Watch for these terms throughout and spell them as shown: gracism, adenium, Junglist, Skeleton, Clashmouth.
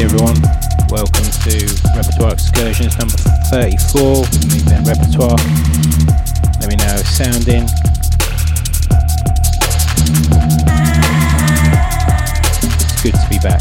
easy, everyone. Welcome to Repertoire Excursions number 34 from the event Repertoire. Let me know how it's sounding. It's good to be back.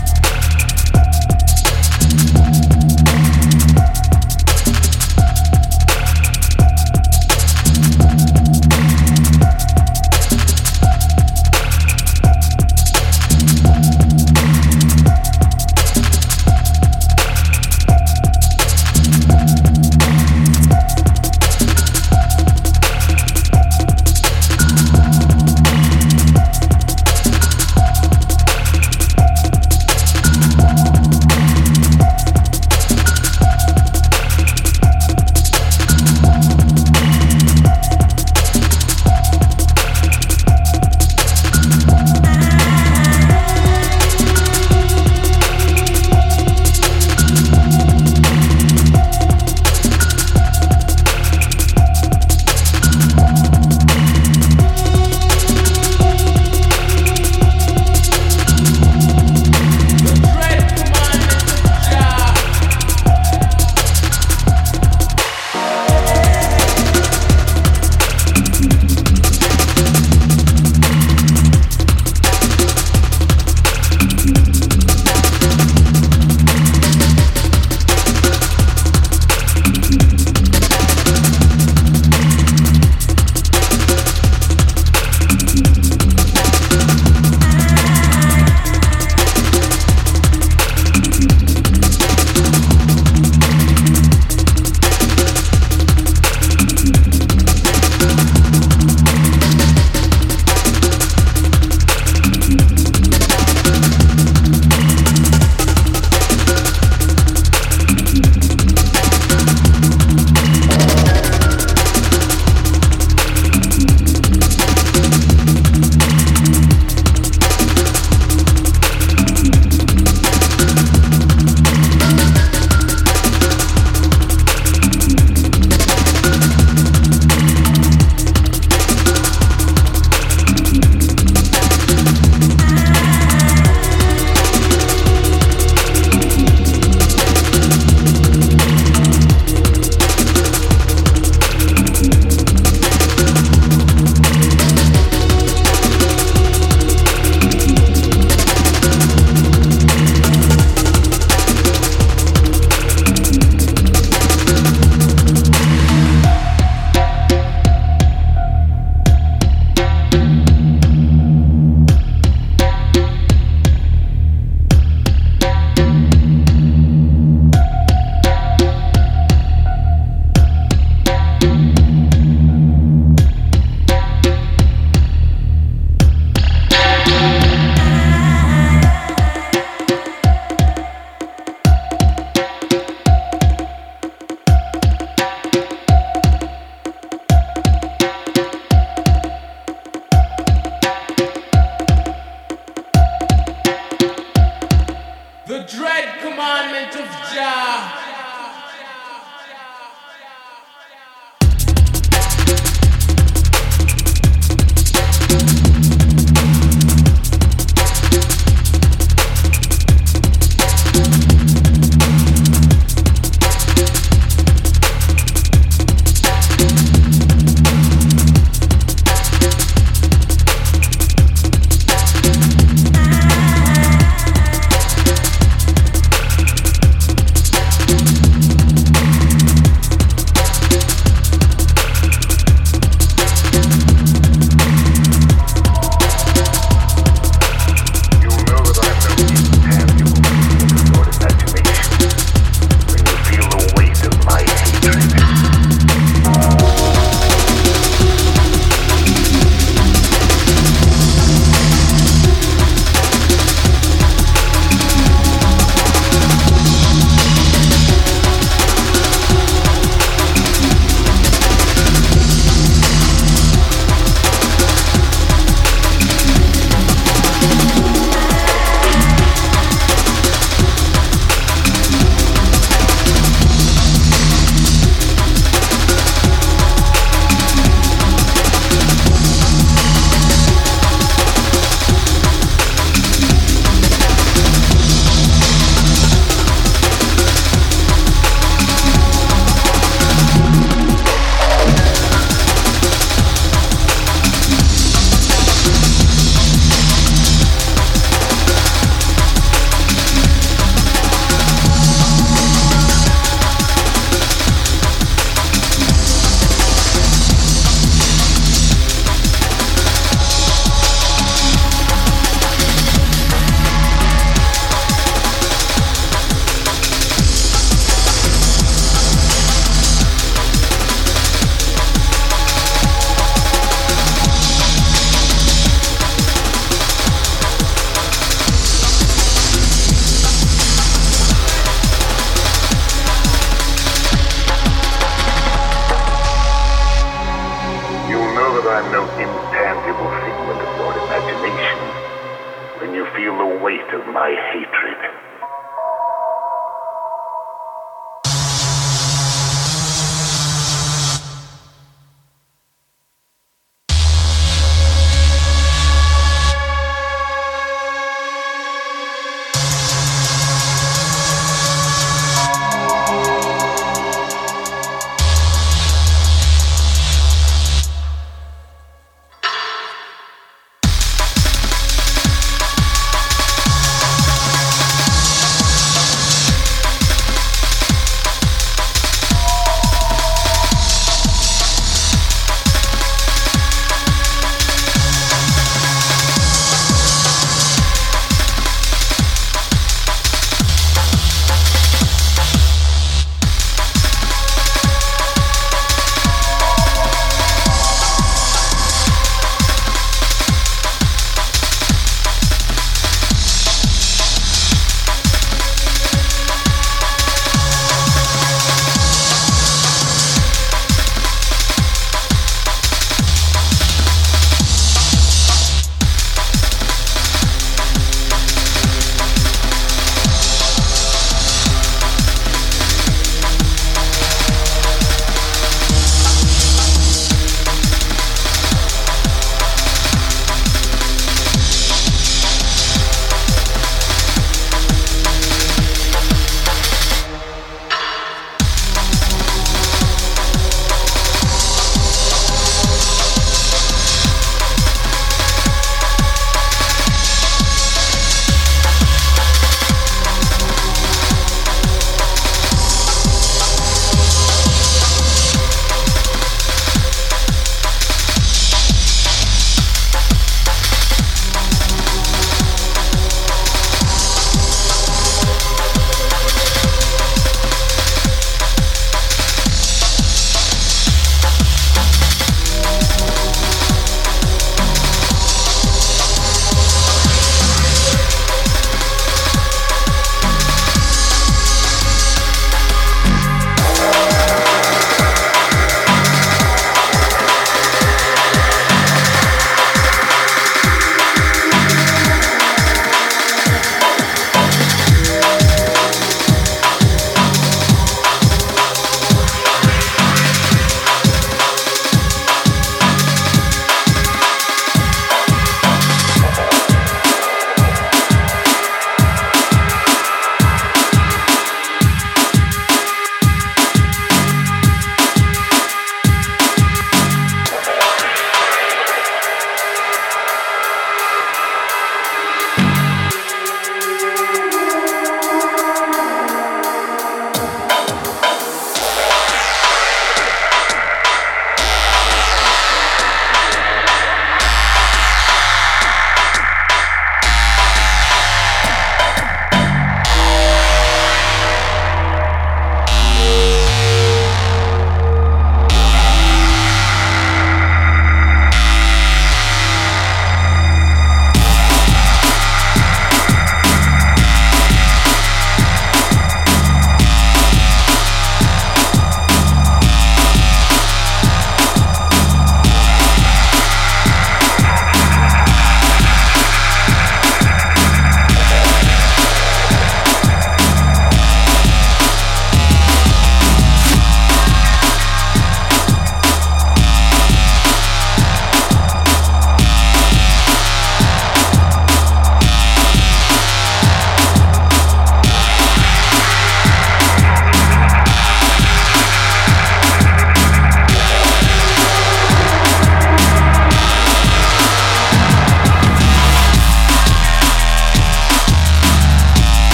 my hatred.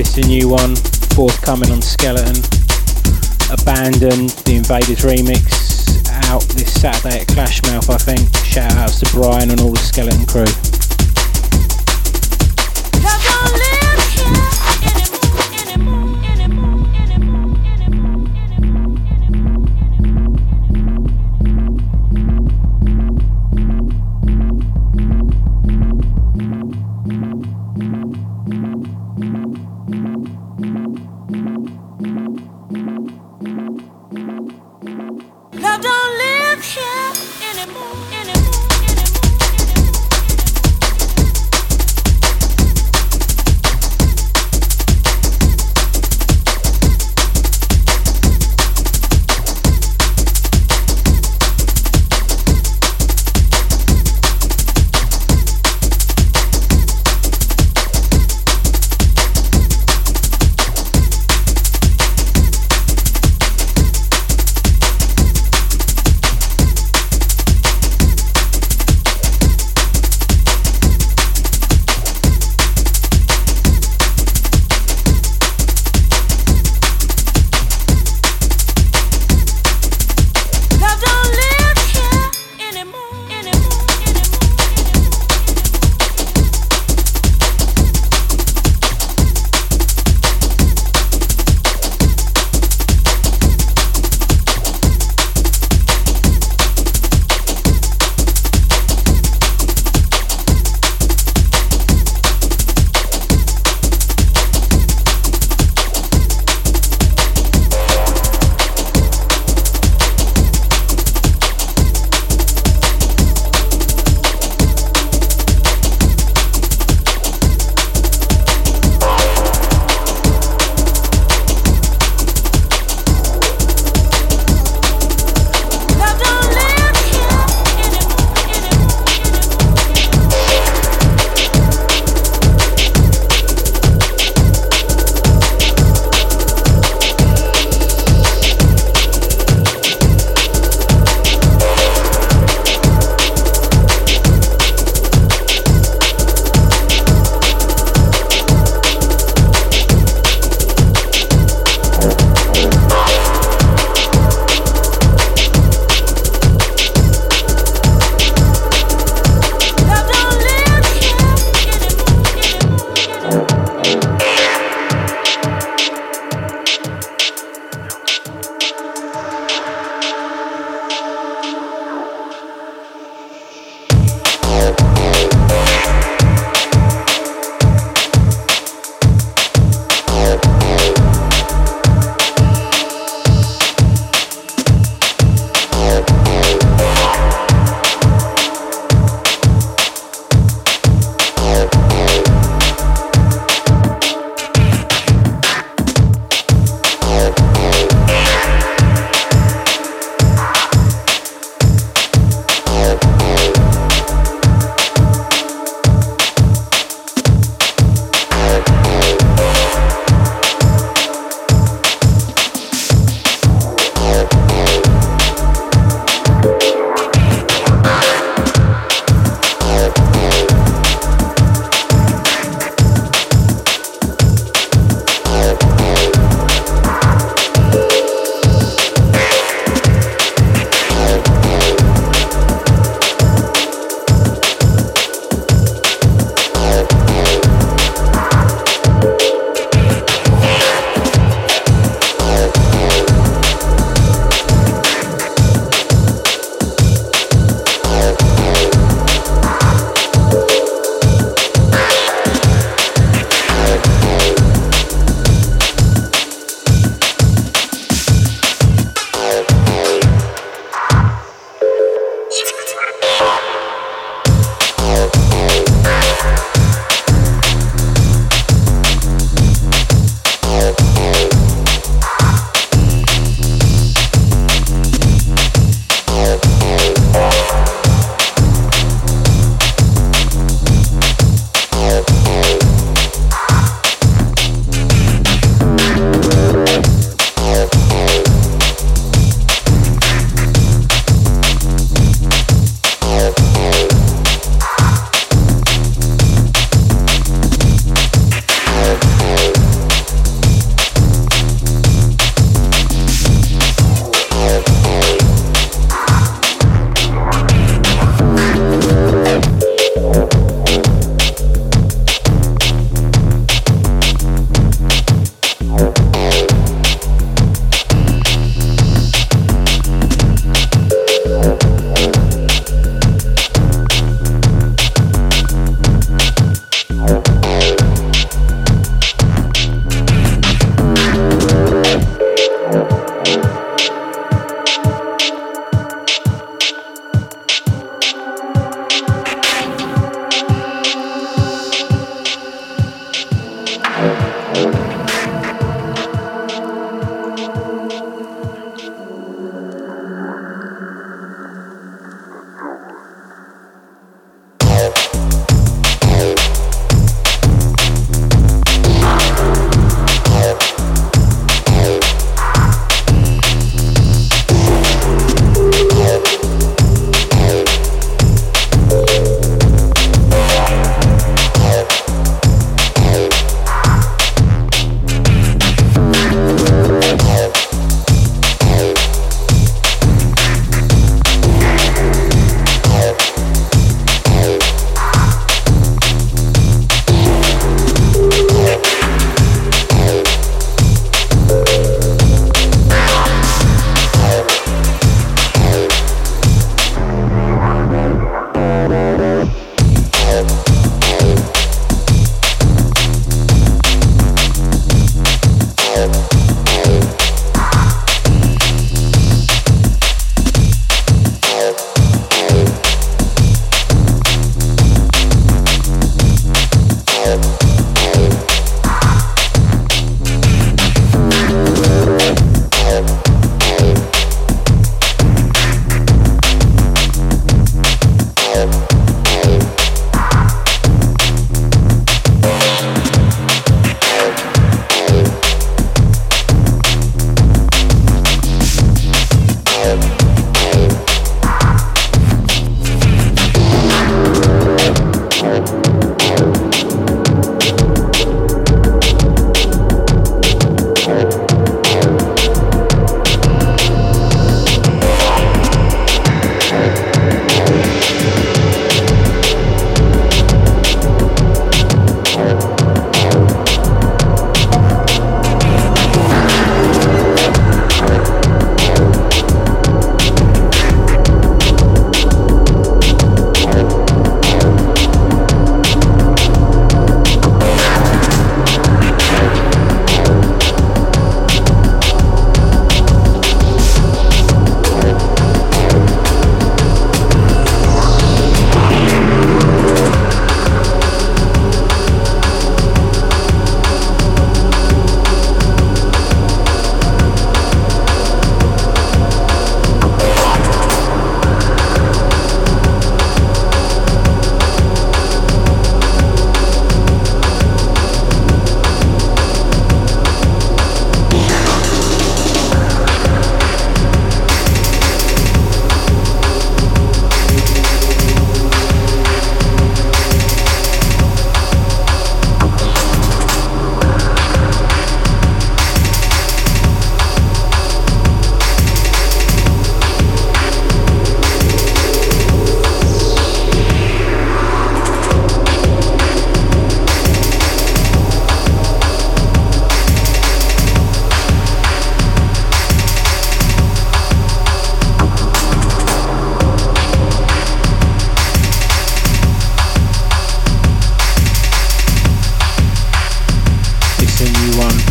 This is a new one, forthcoming on Skeleton. Abandoned, the Invaders remix, out this Saturday at Clashmouth, I think. Shout outs to Brian and all the Skeleton crew. Love don't live here anymore.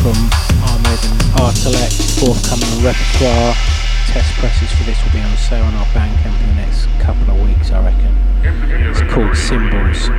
album, Armaven R Select, forthcoming repertoire. Test presses for this will be on sale on our Bandcamp in the next couple of weeks, I reckon. It's called Symbols.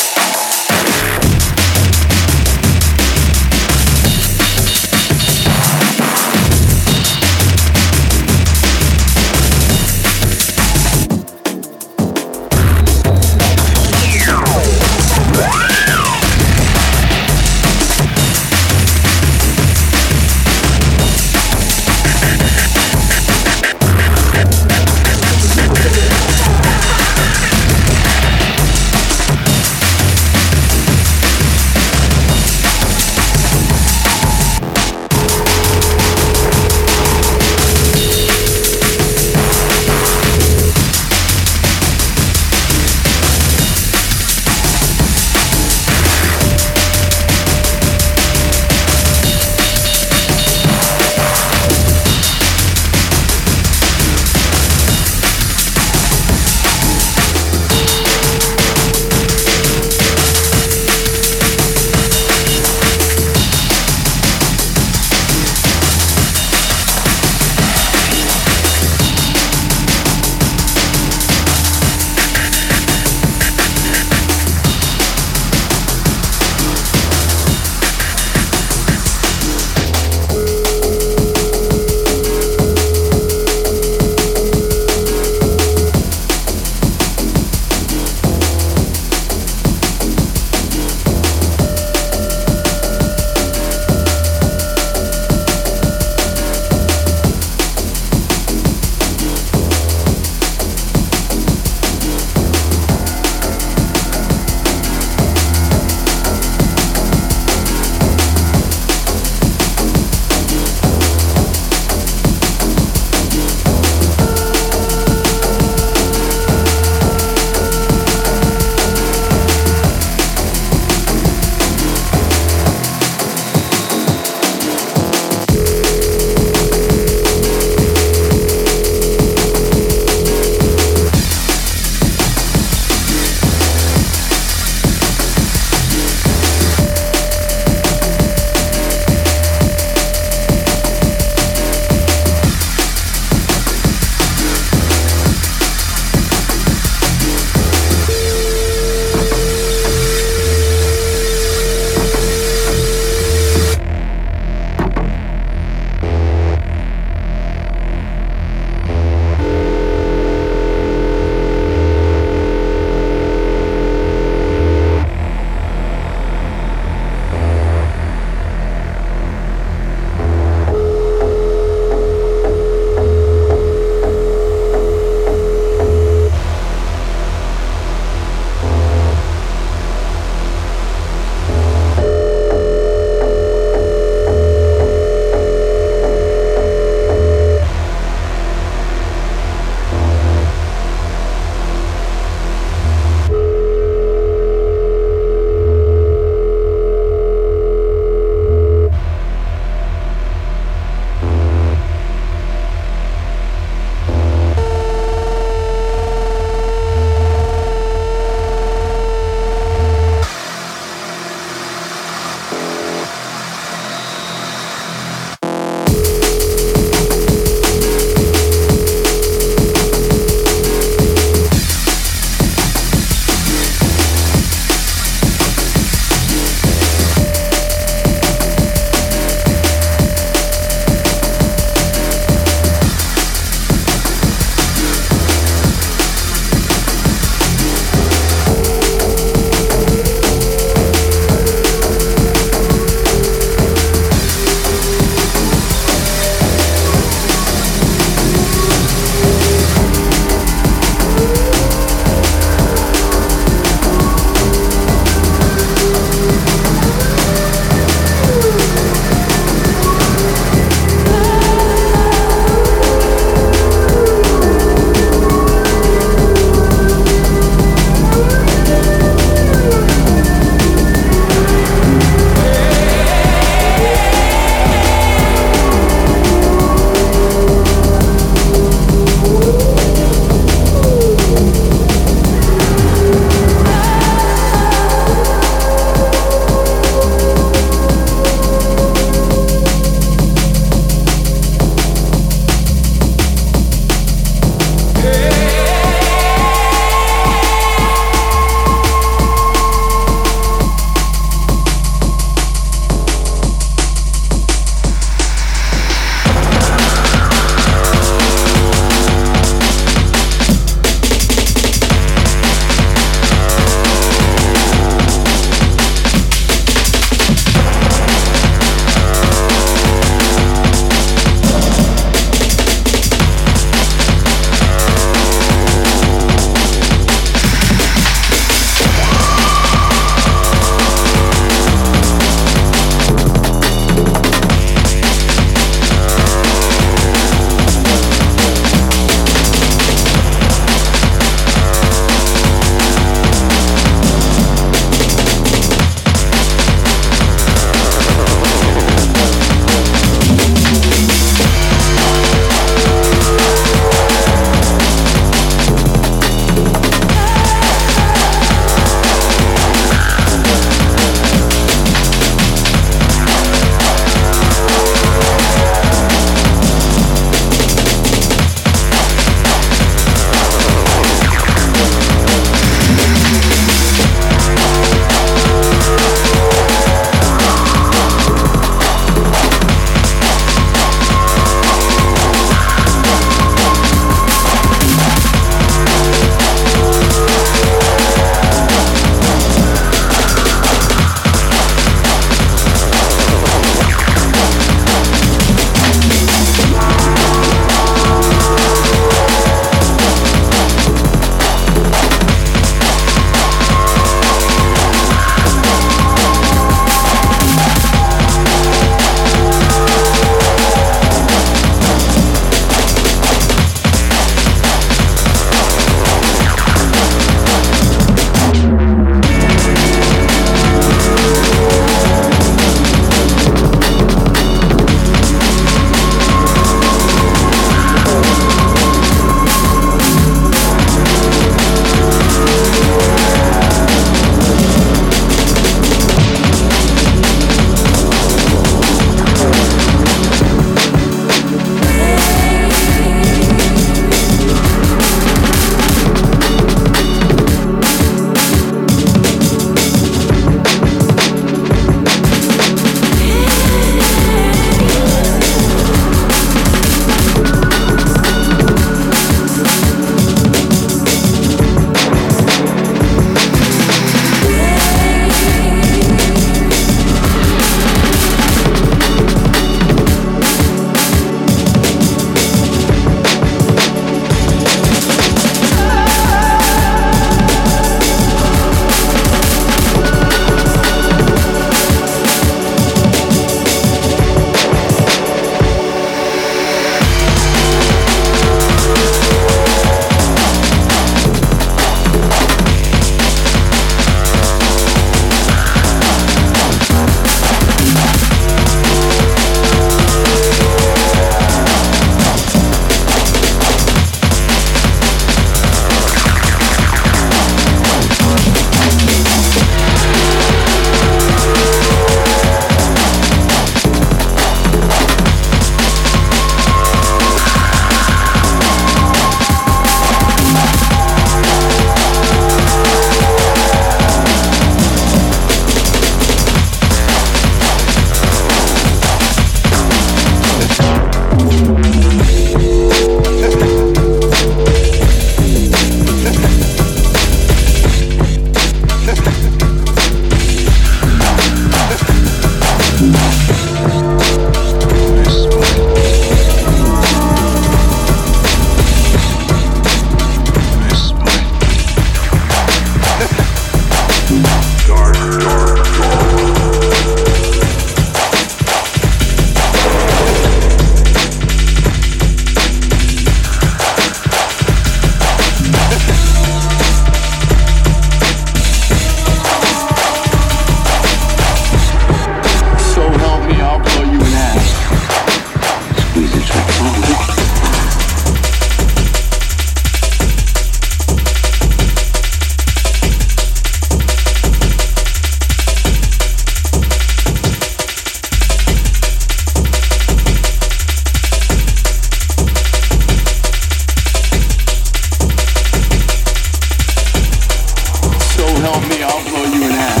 help me, I'll blow you in half.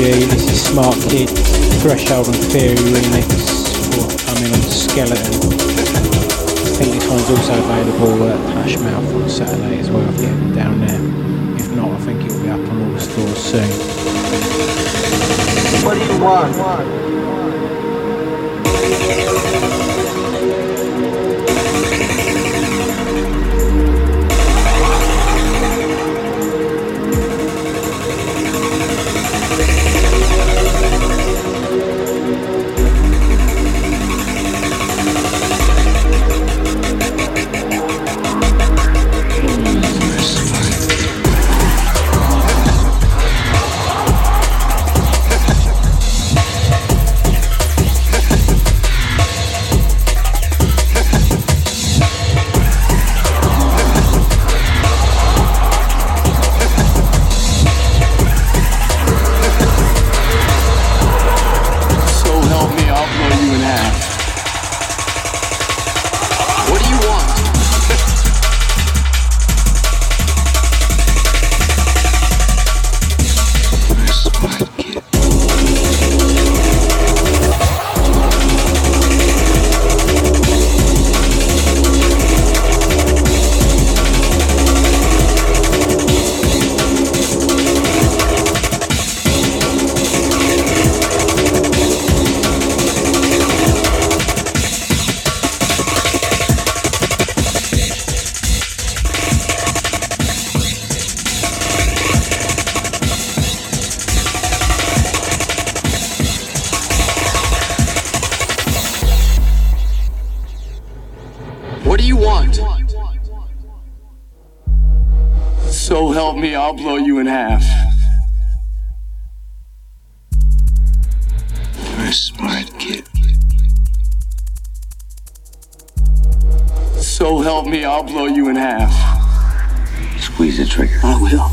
This is Smart Kids, Threshold and Theory remix, or coming on Skeleton. I think this one's also available at Clashmouth on Saturday as well, if you have it down there. If not, I think it will be up on all the stores soon. What do you want? I'll blow you in half. You're a smart kid. So help me, I'll blow you in half. Squeeze the trigger. I will.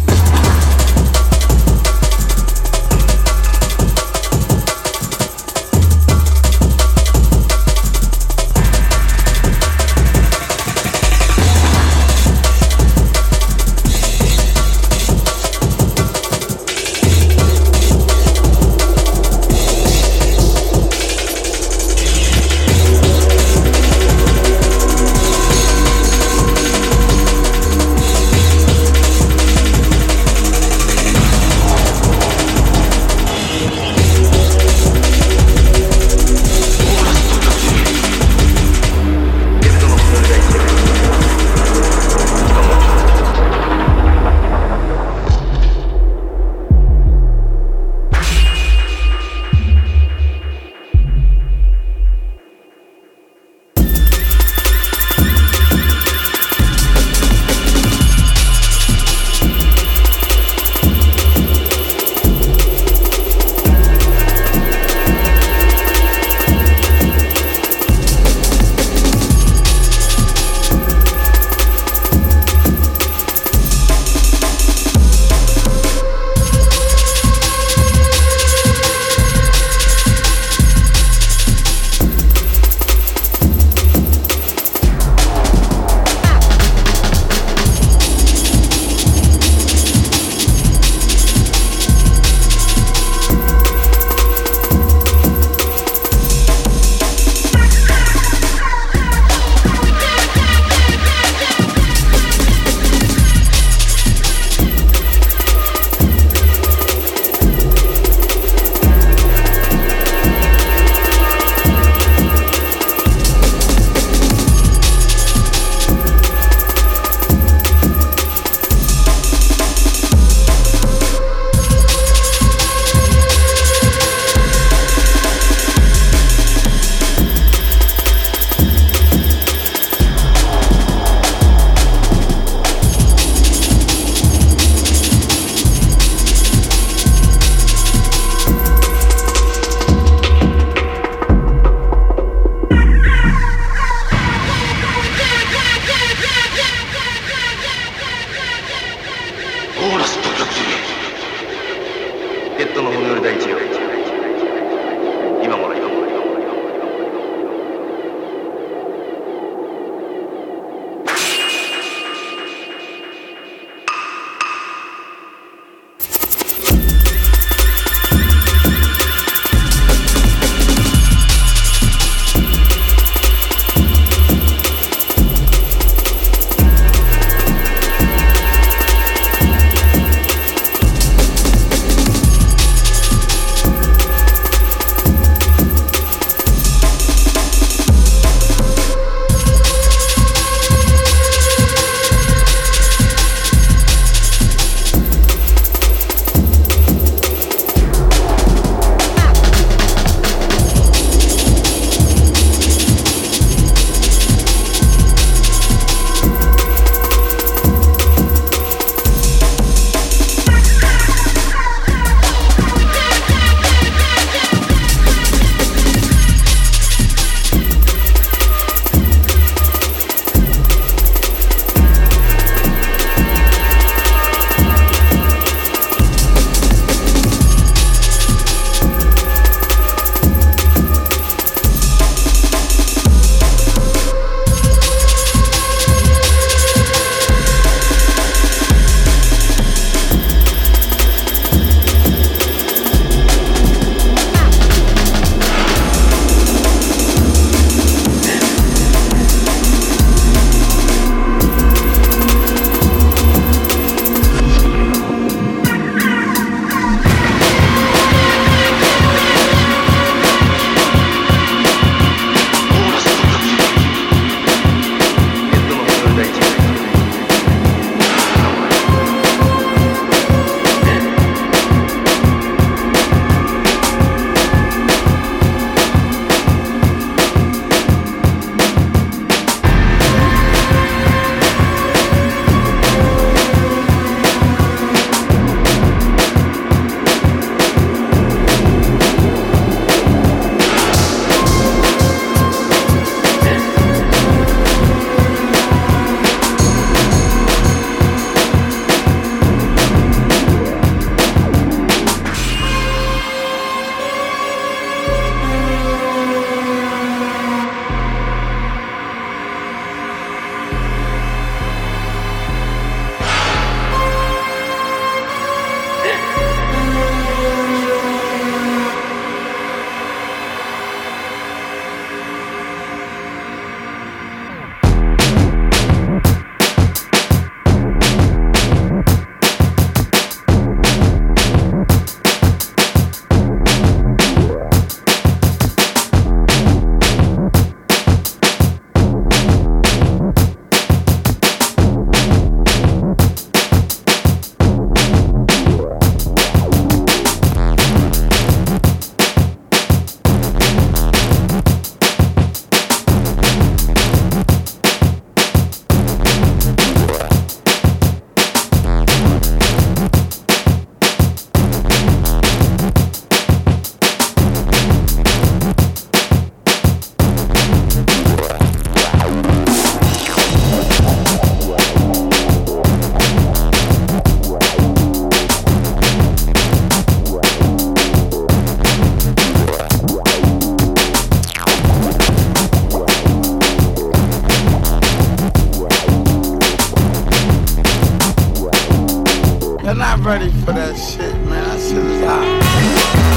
ready for that shit, man. That shit is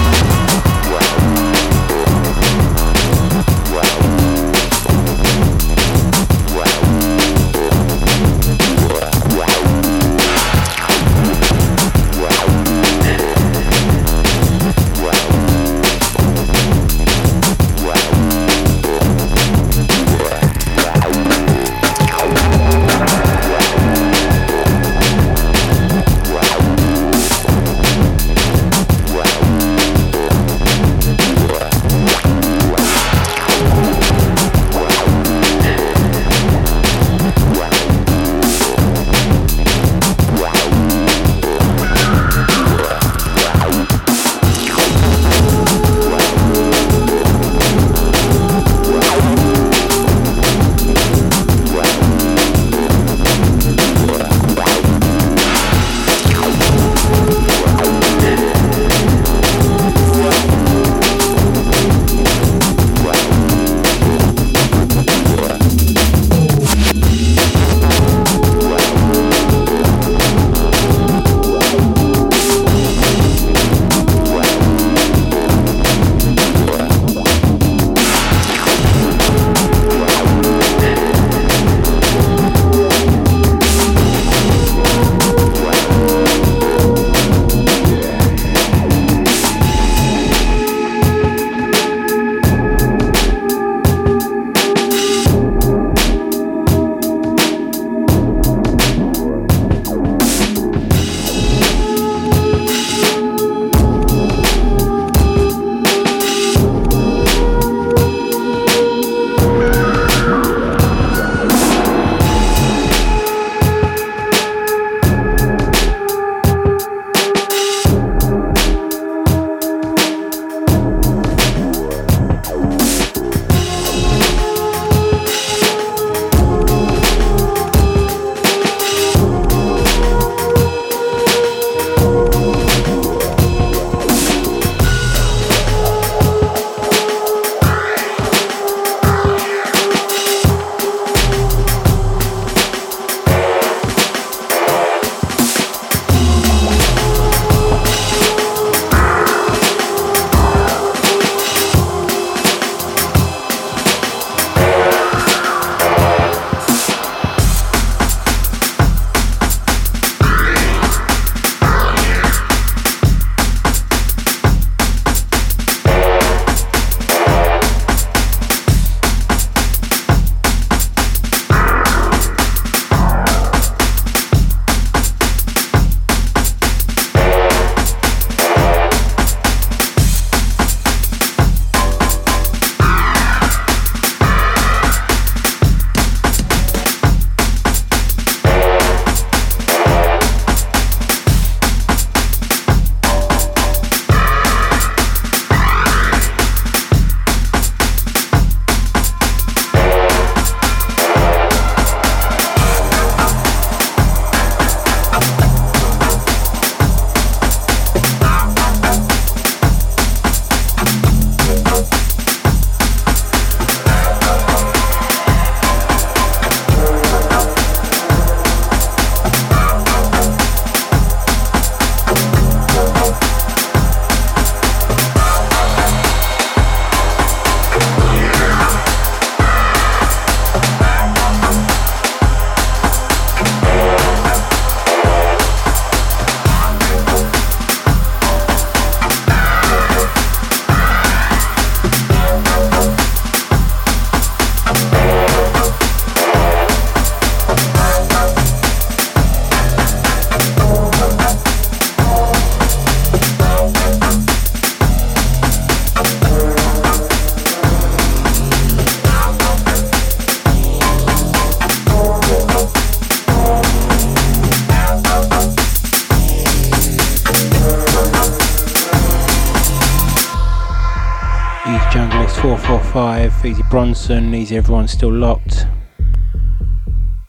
Easy Bronson, Easy Everyone Still Locked,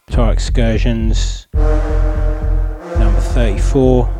Guitar Excursions, number 34.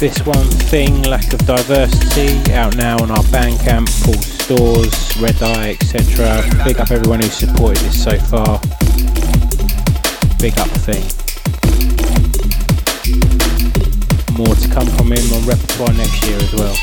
This One Thing, Lack of Diversity, out now on our Bandcamp, Paul Stores, Red Eye, etc. Big up everyone who's supported this so far. Big up Thing. More to come from him on repertoire next year as well.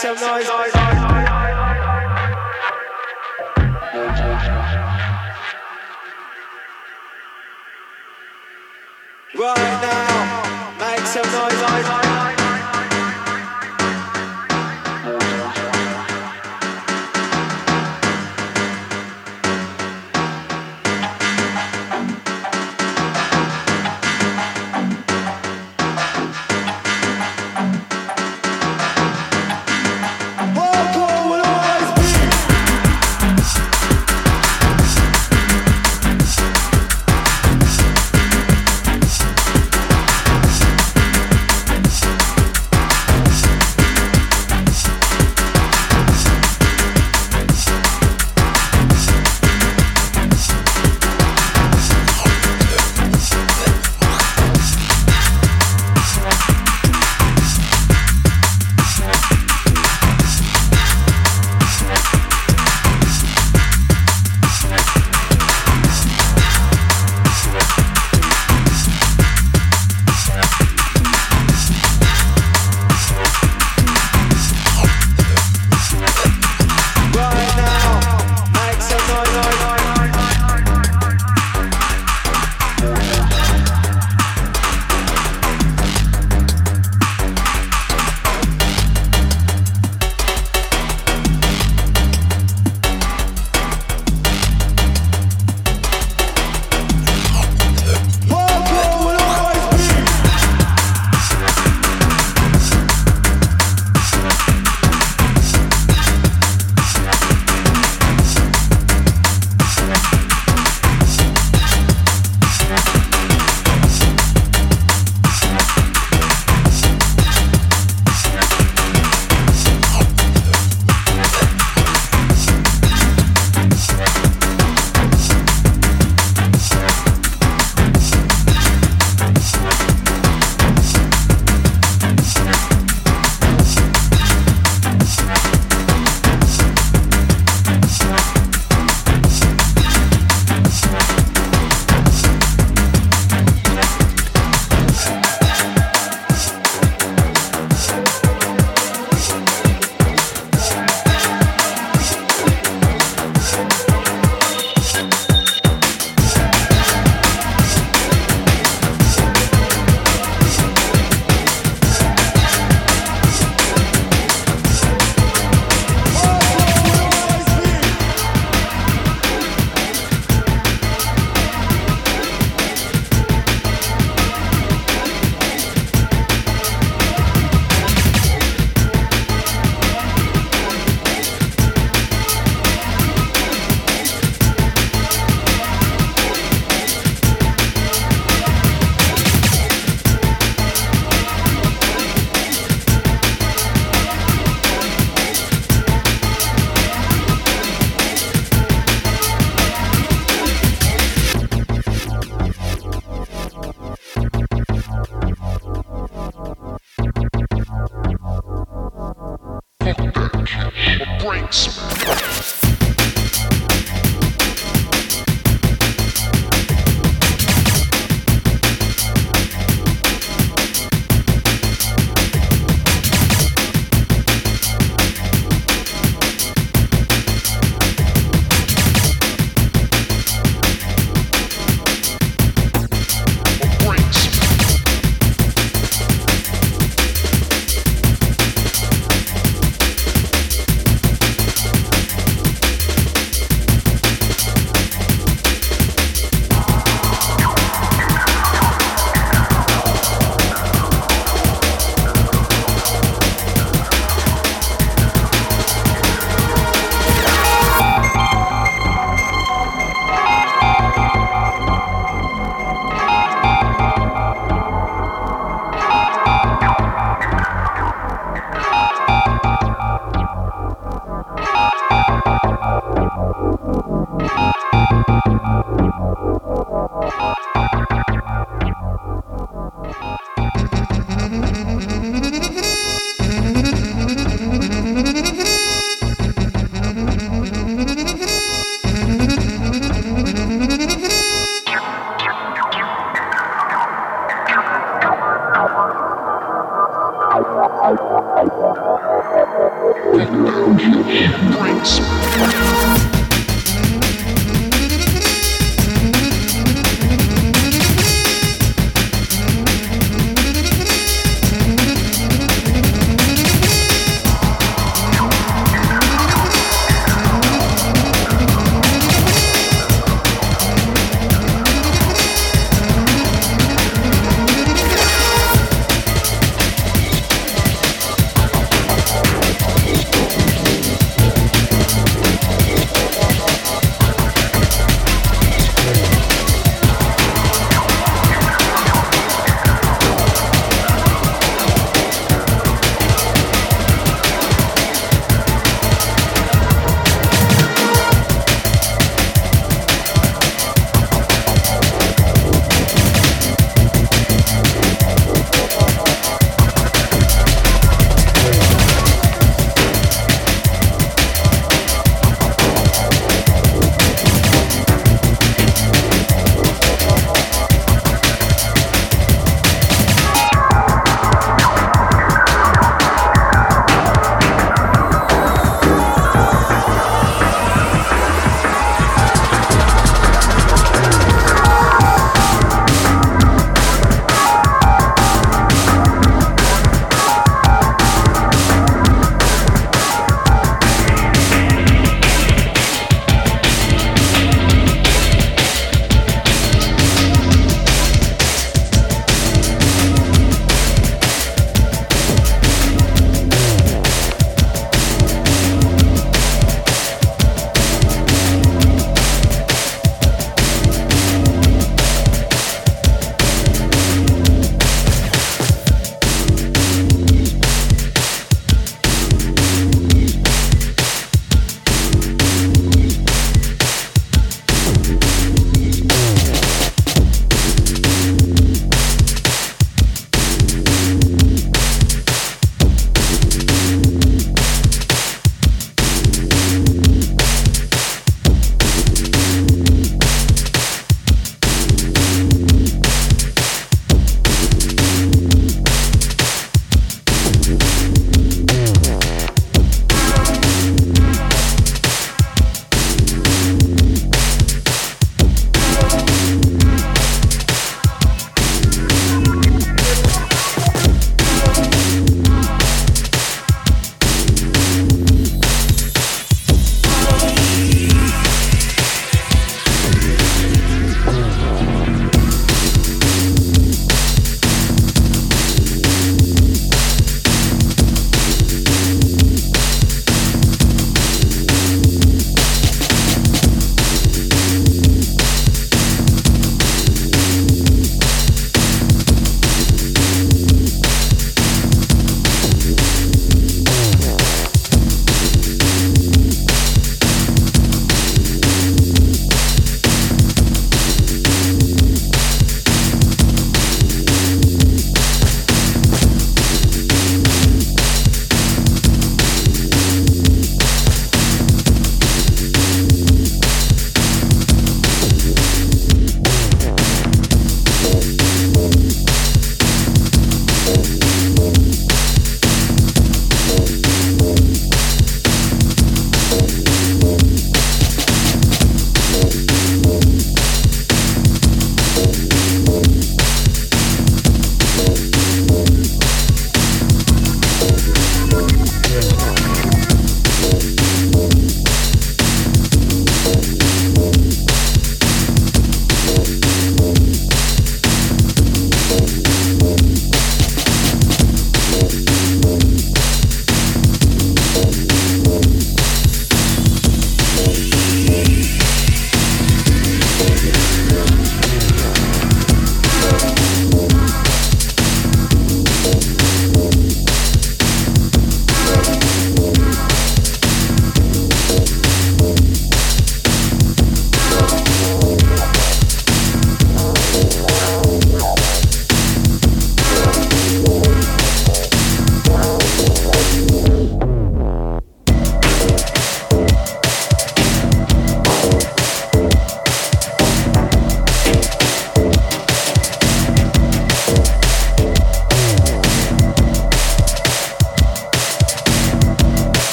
some noise. Right now, make some noise.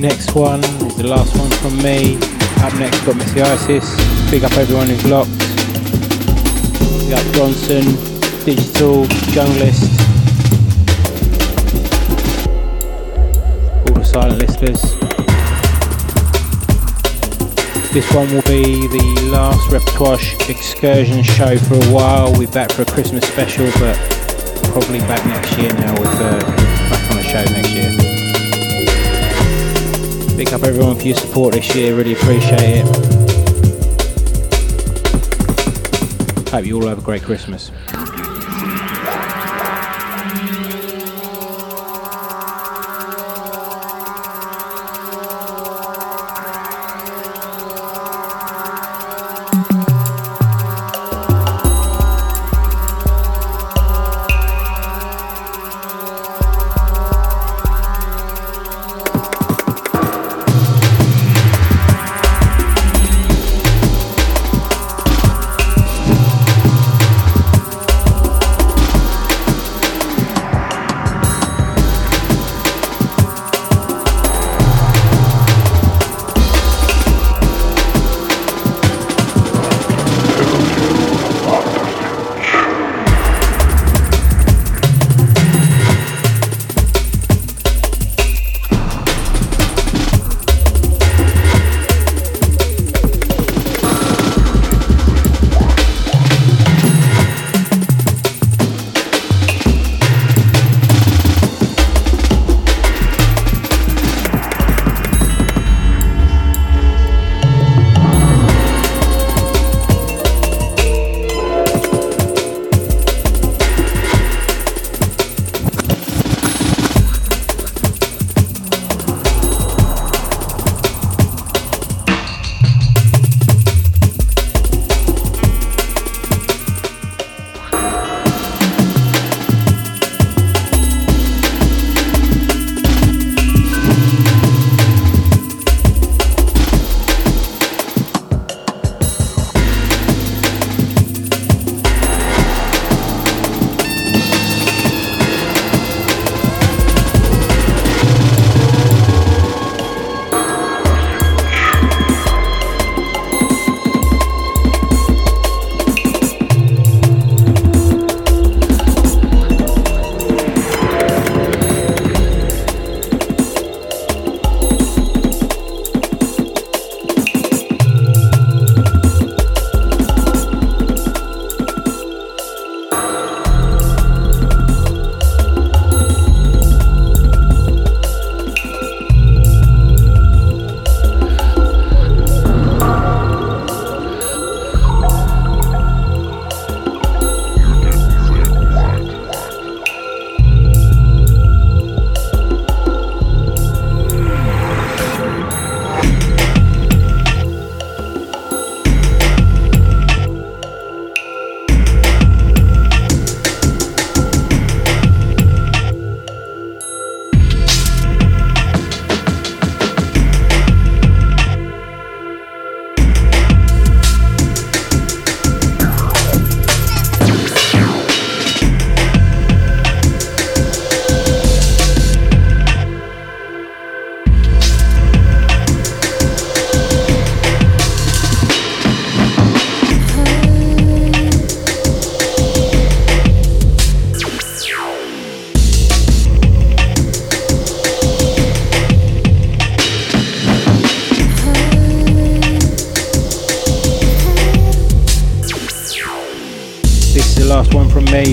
Next one is the last one from me. Up next got Missy Isis. Big up everyone who's locked. Big up Johnson, Digital, Junglist. All the silent listeners. This one will be the last Repertoire Excursion show for a while. We'll be back for a Christmas special, but probably back next year now with back on the show next year. Pick up everyone for your support this year, really appreciate it. Hope you all have a great Christmas.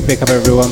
Pick up everyone.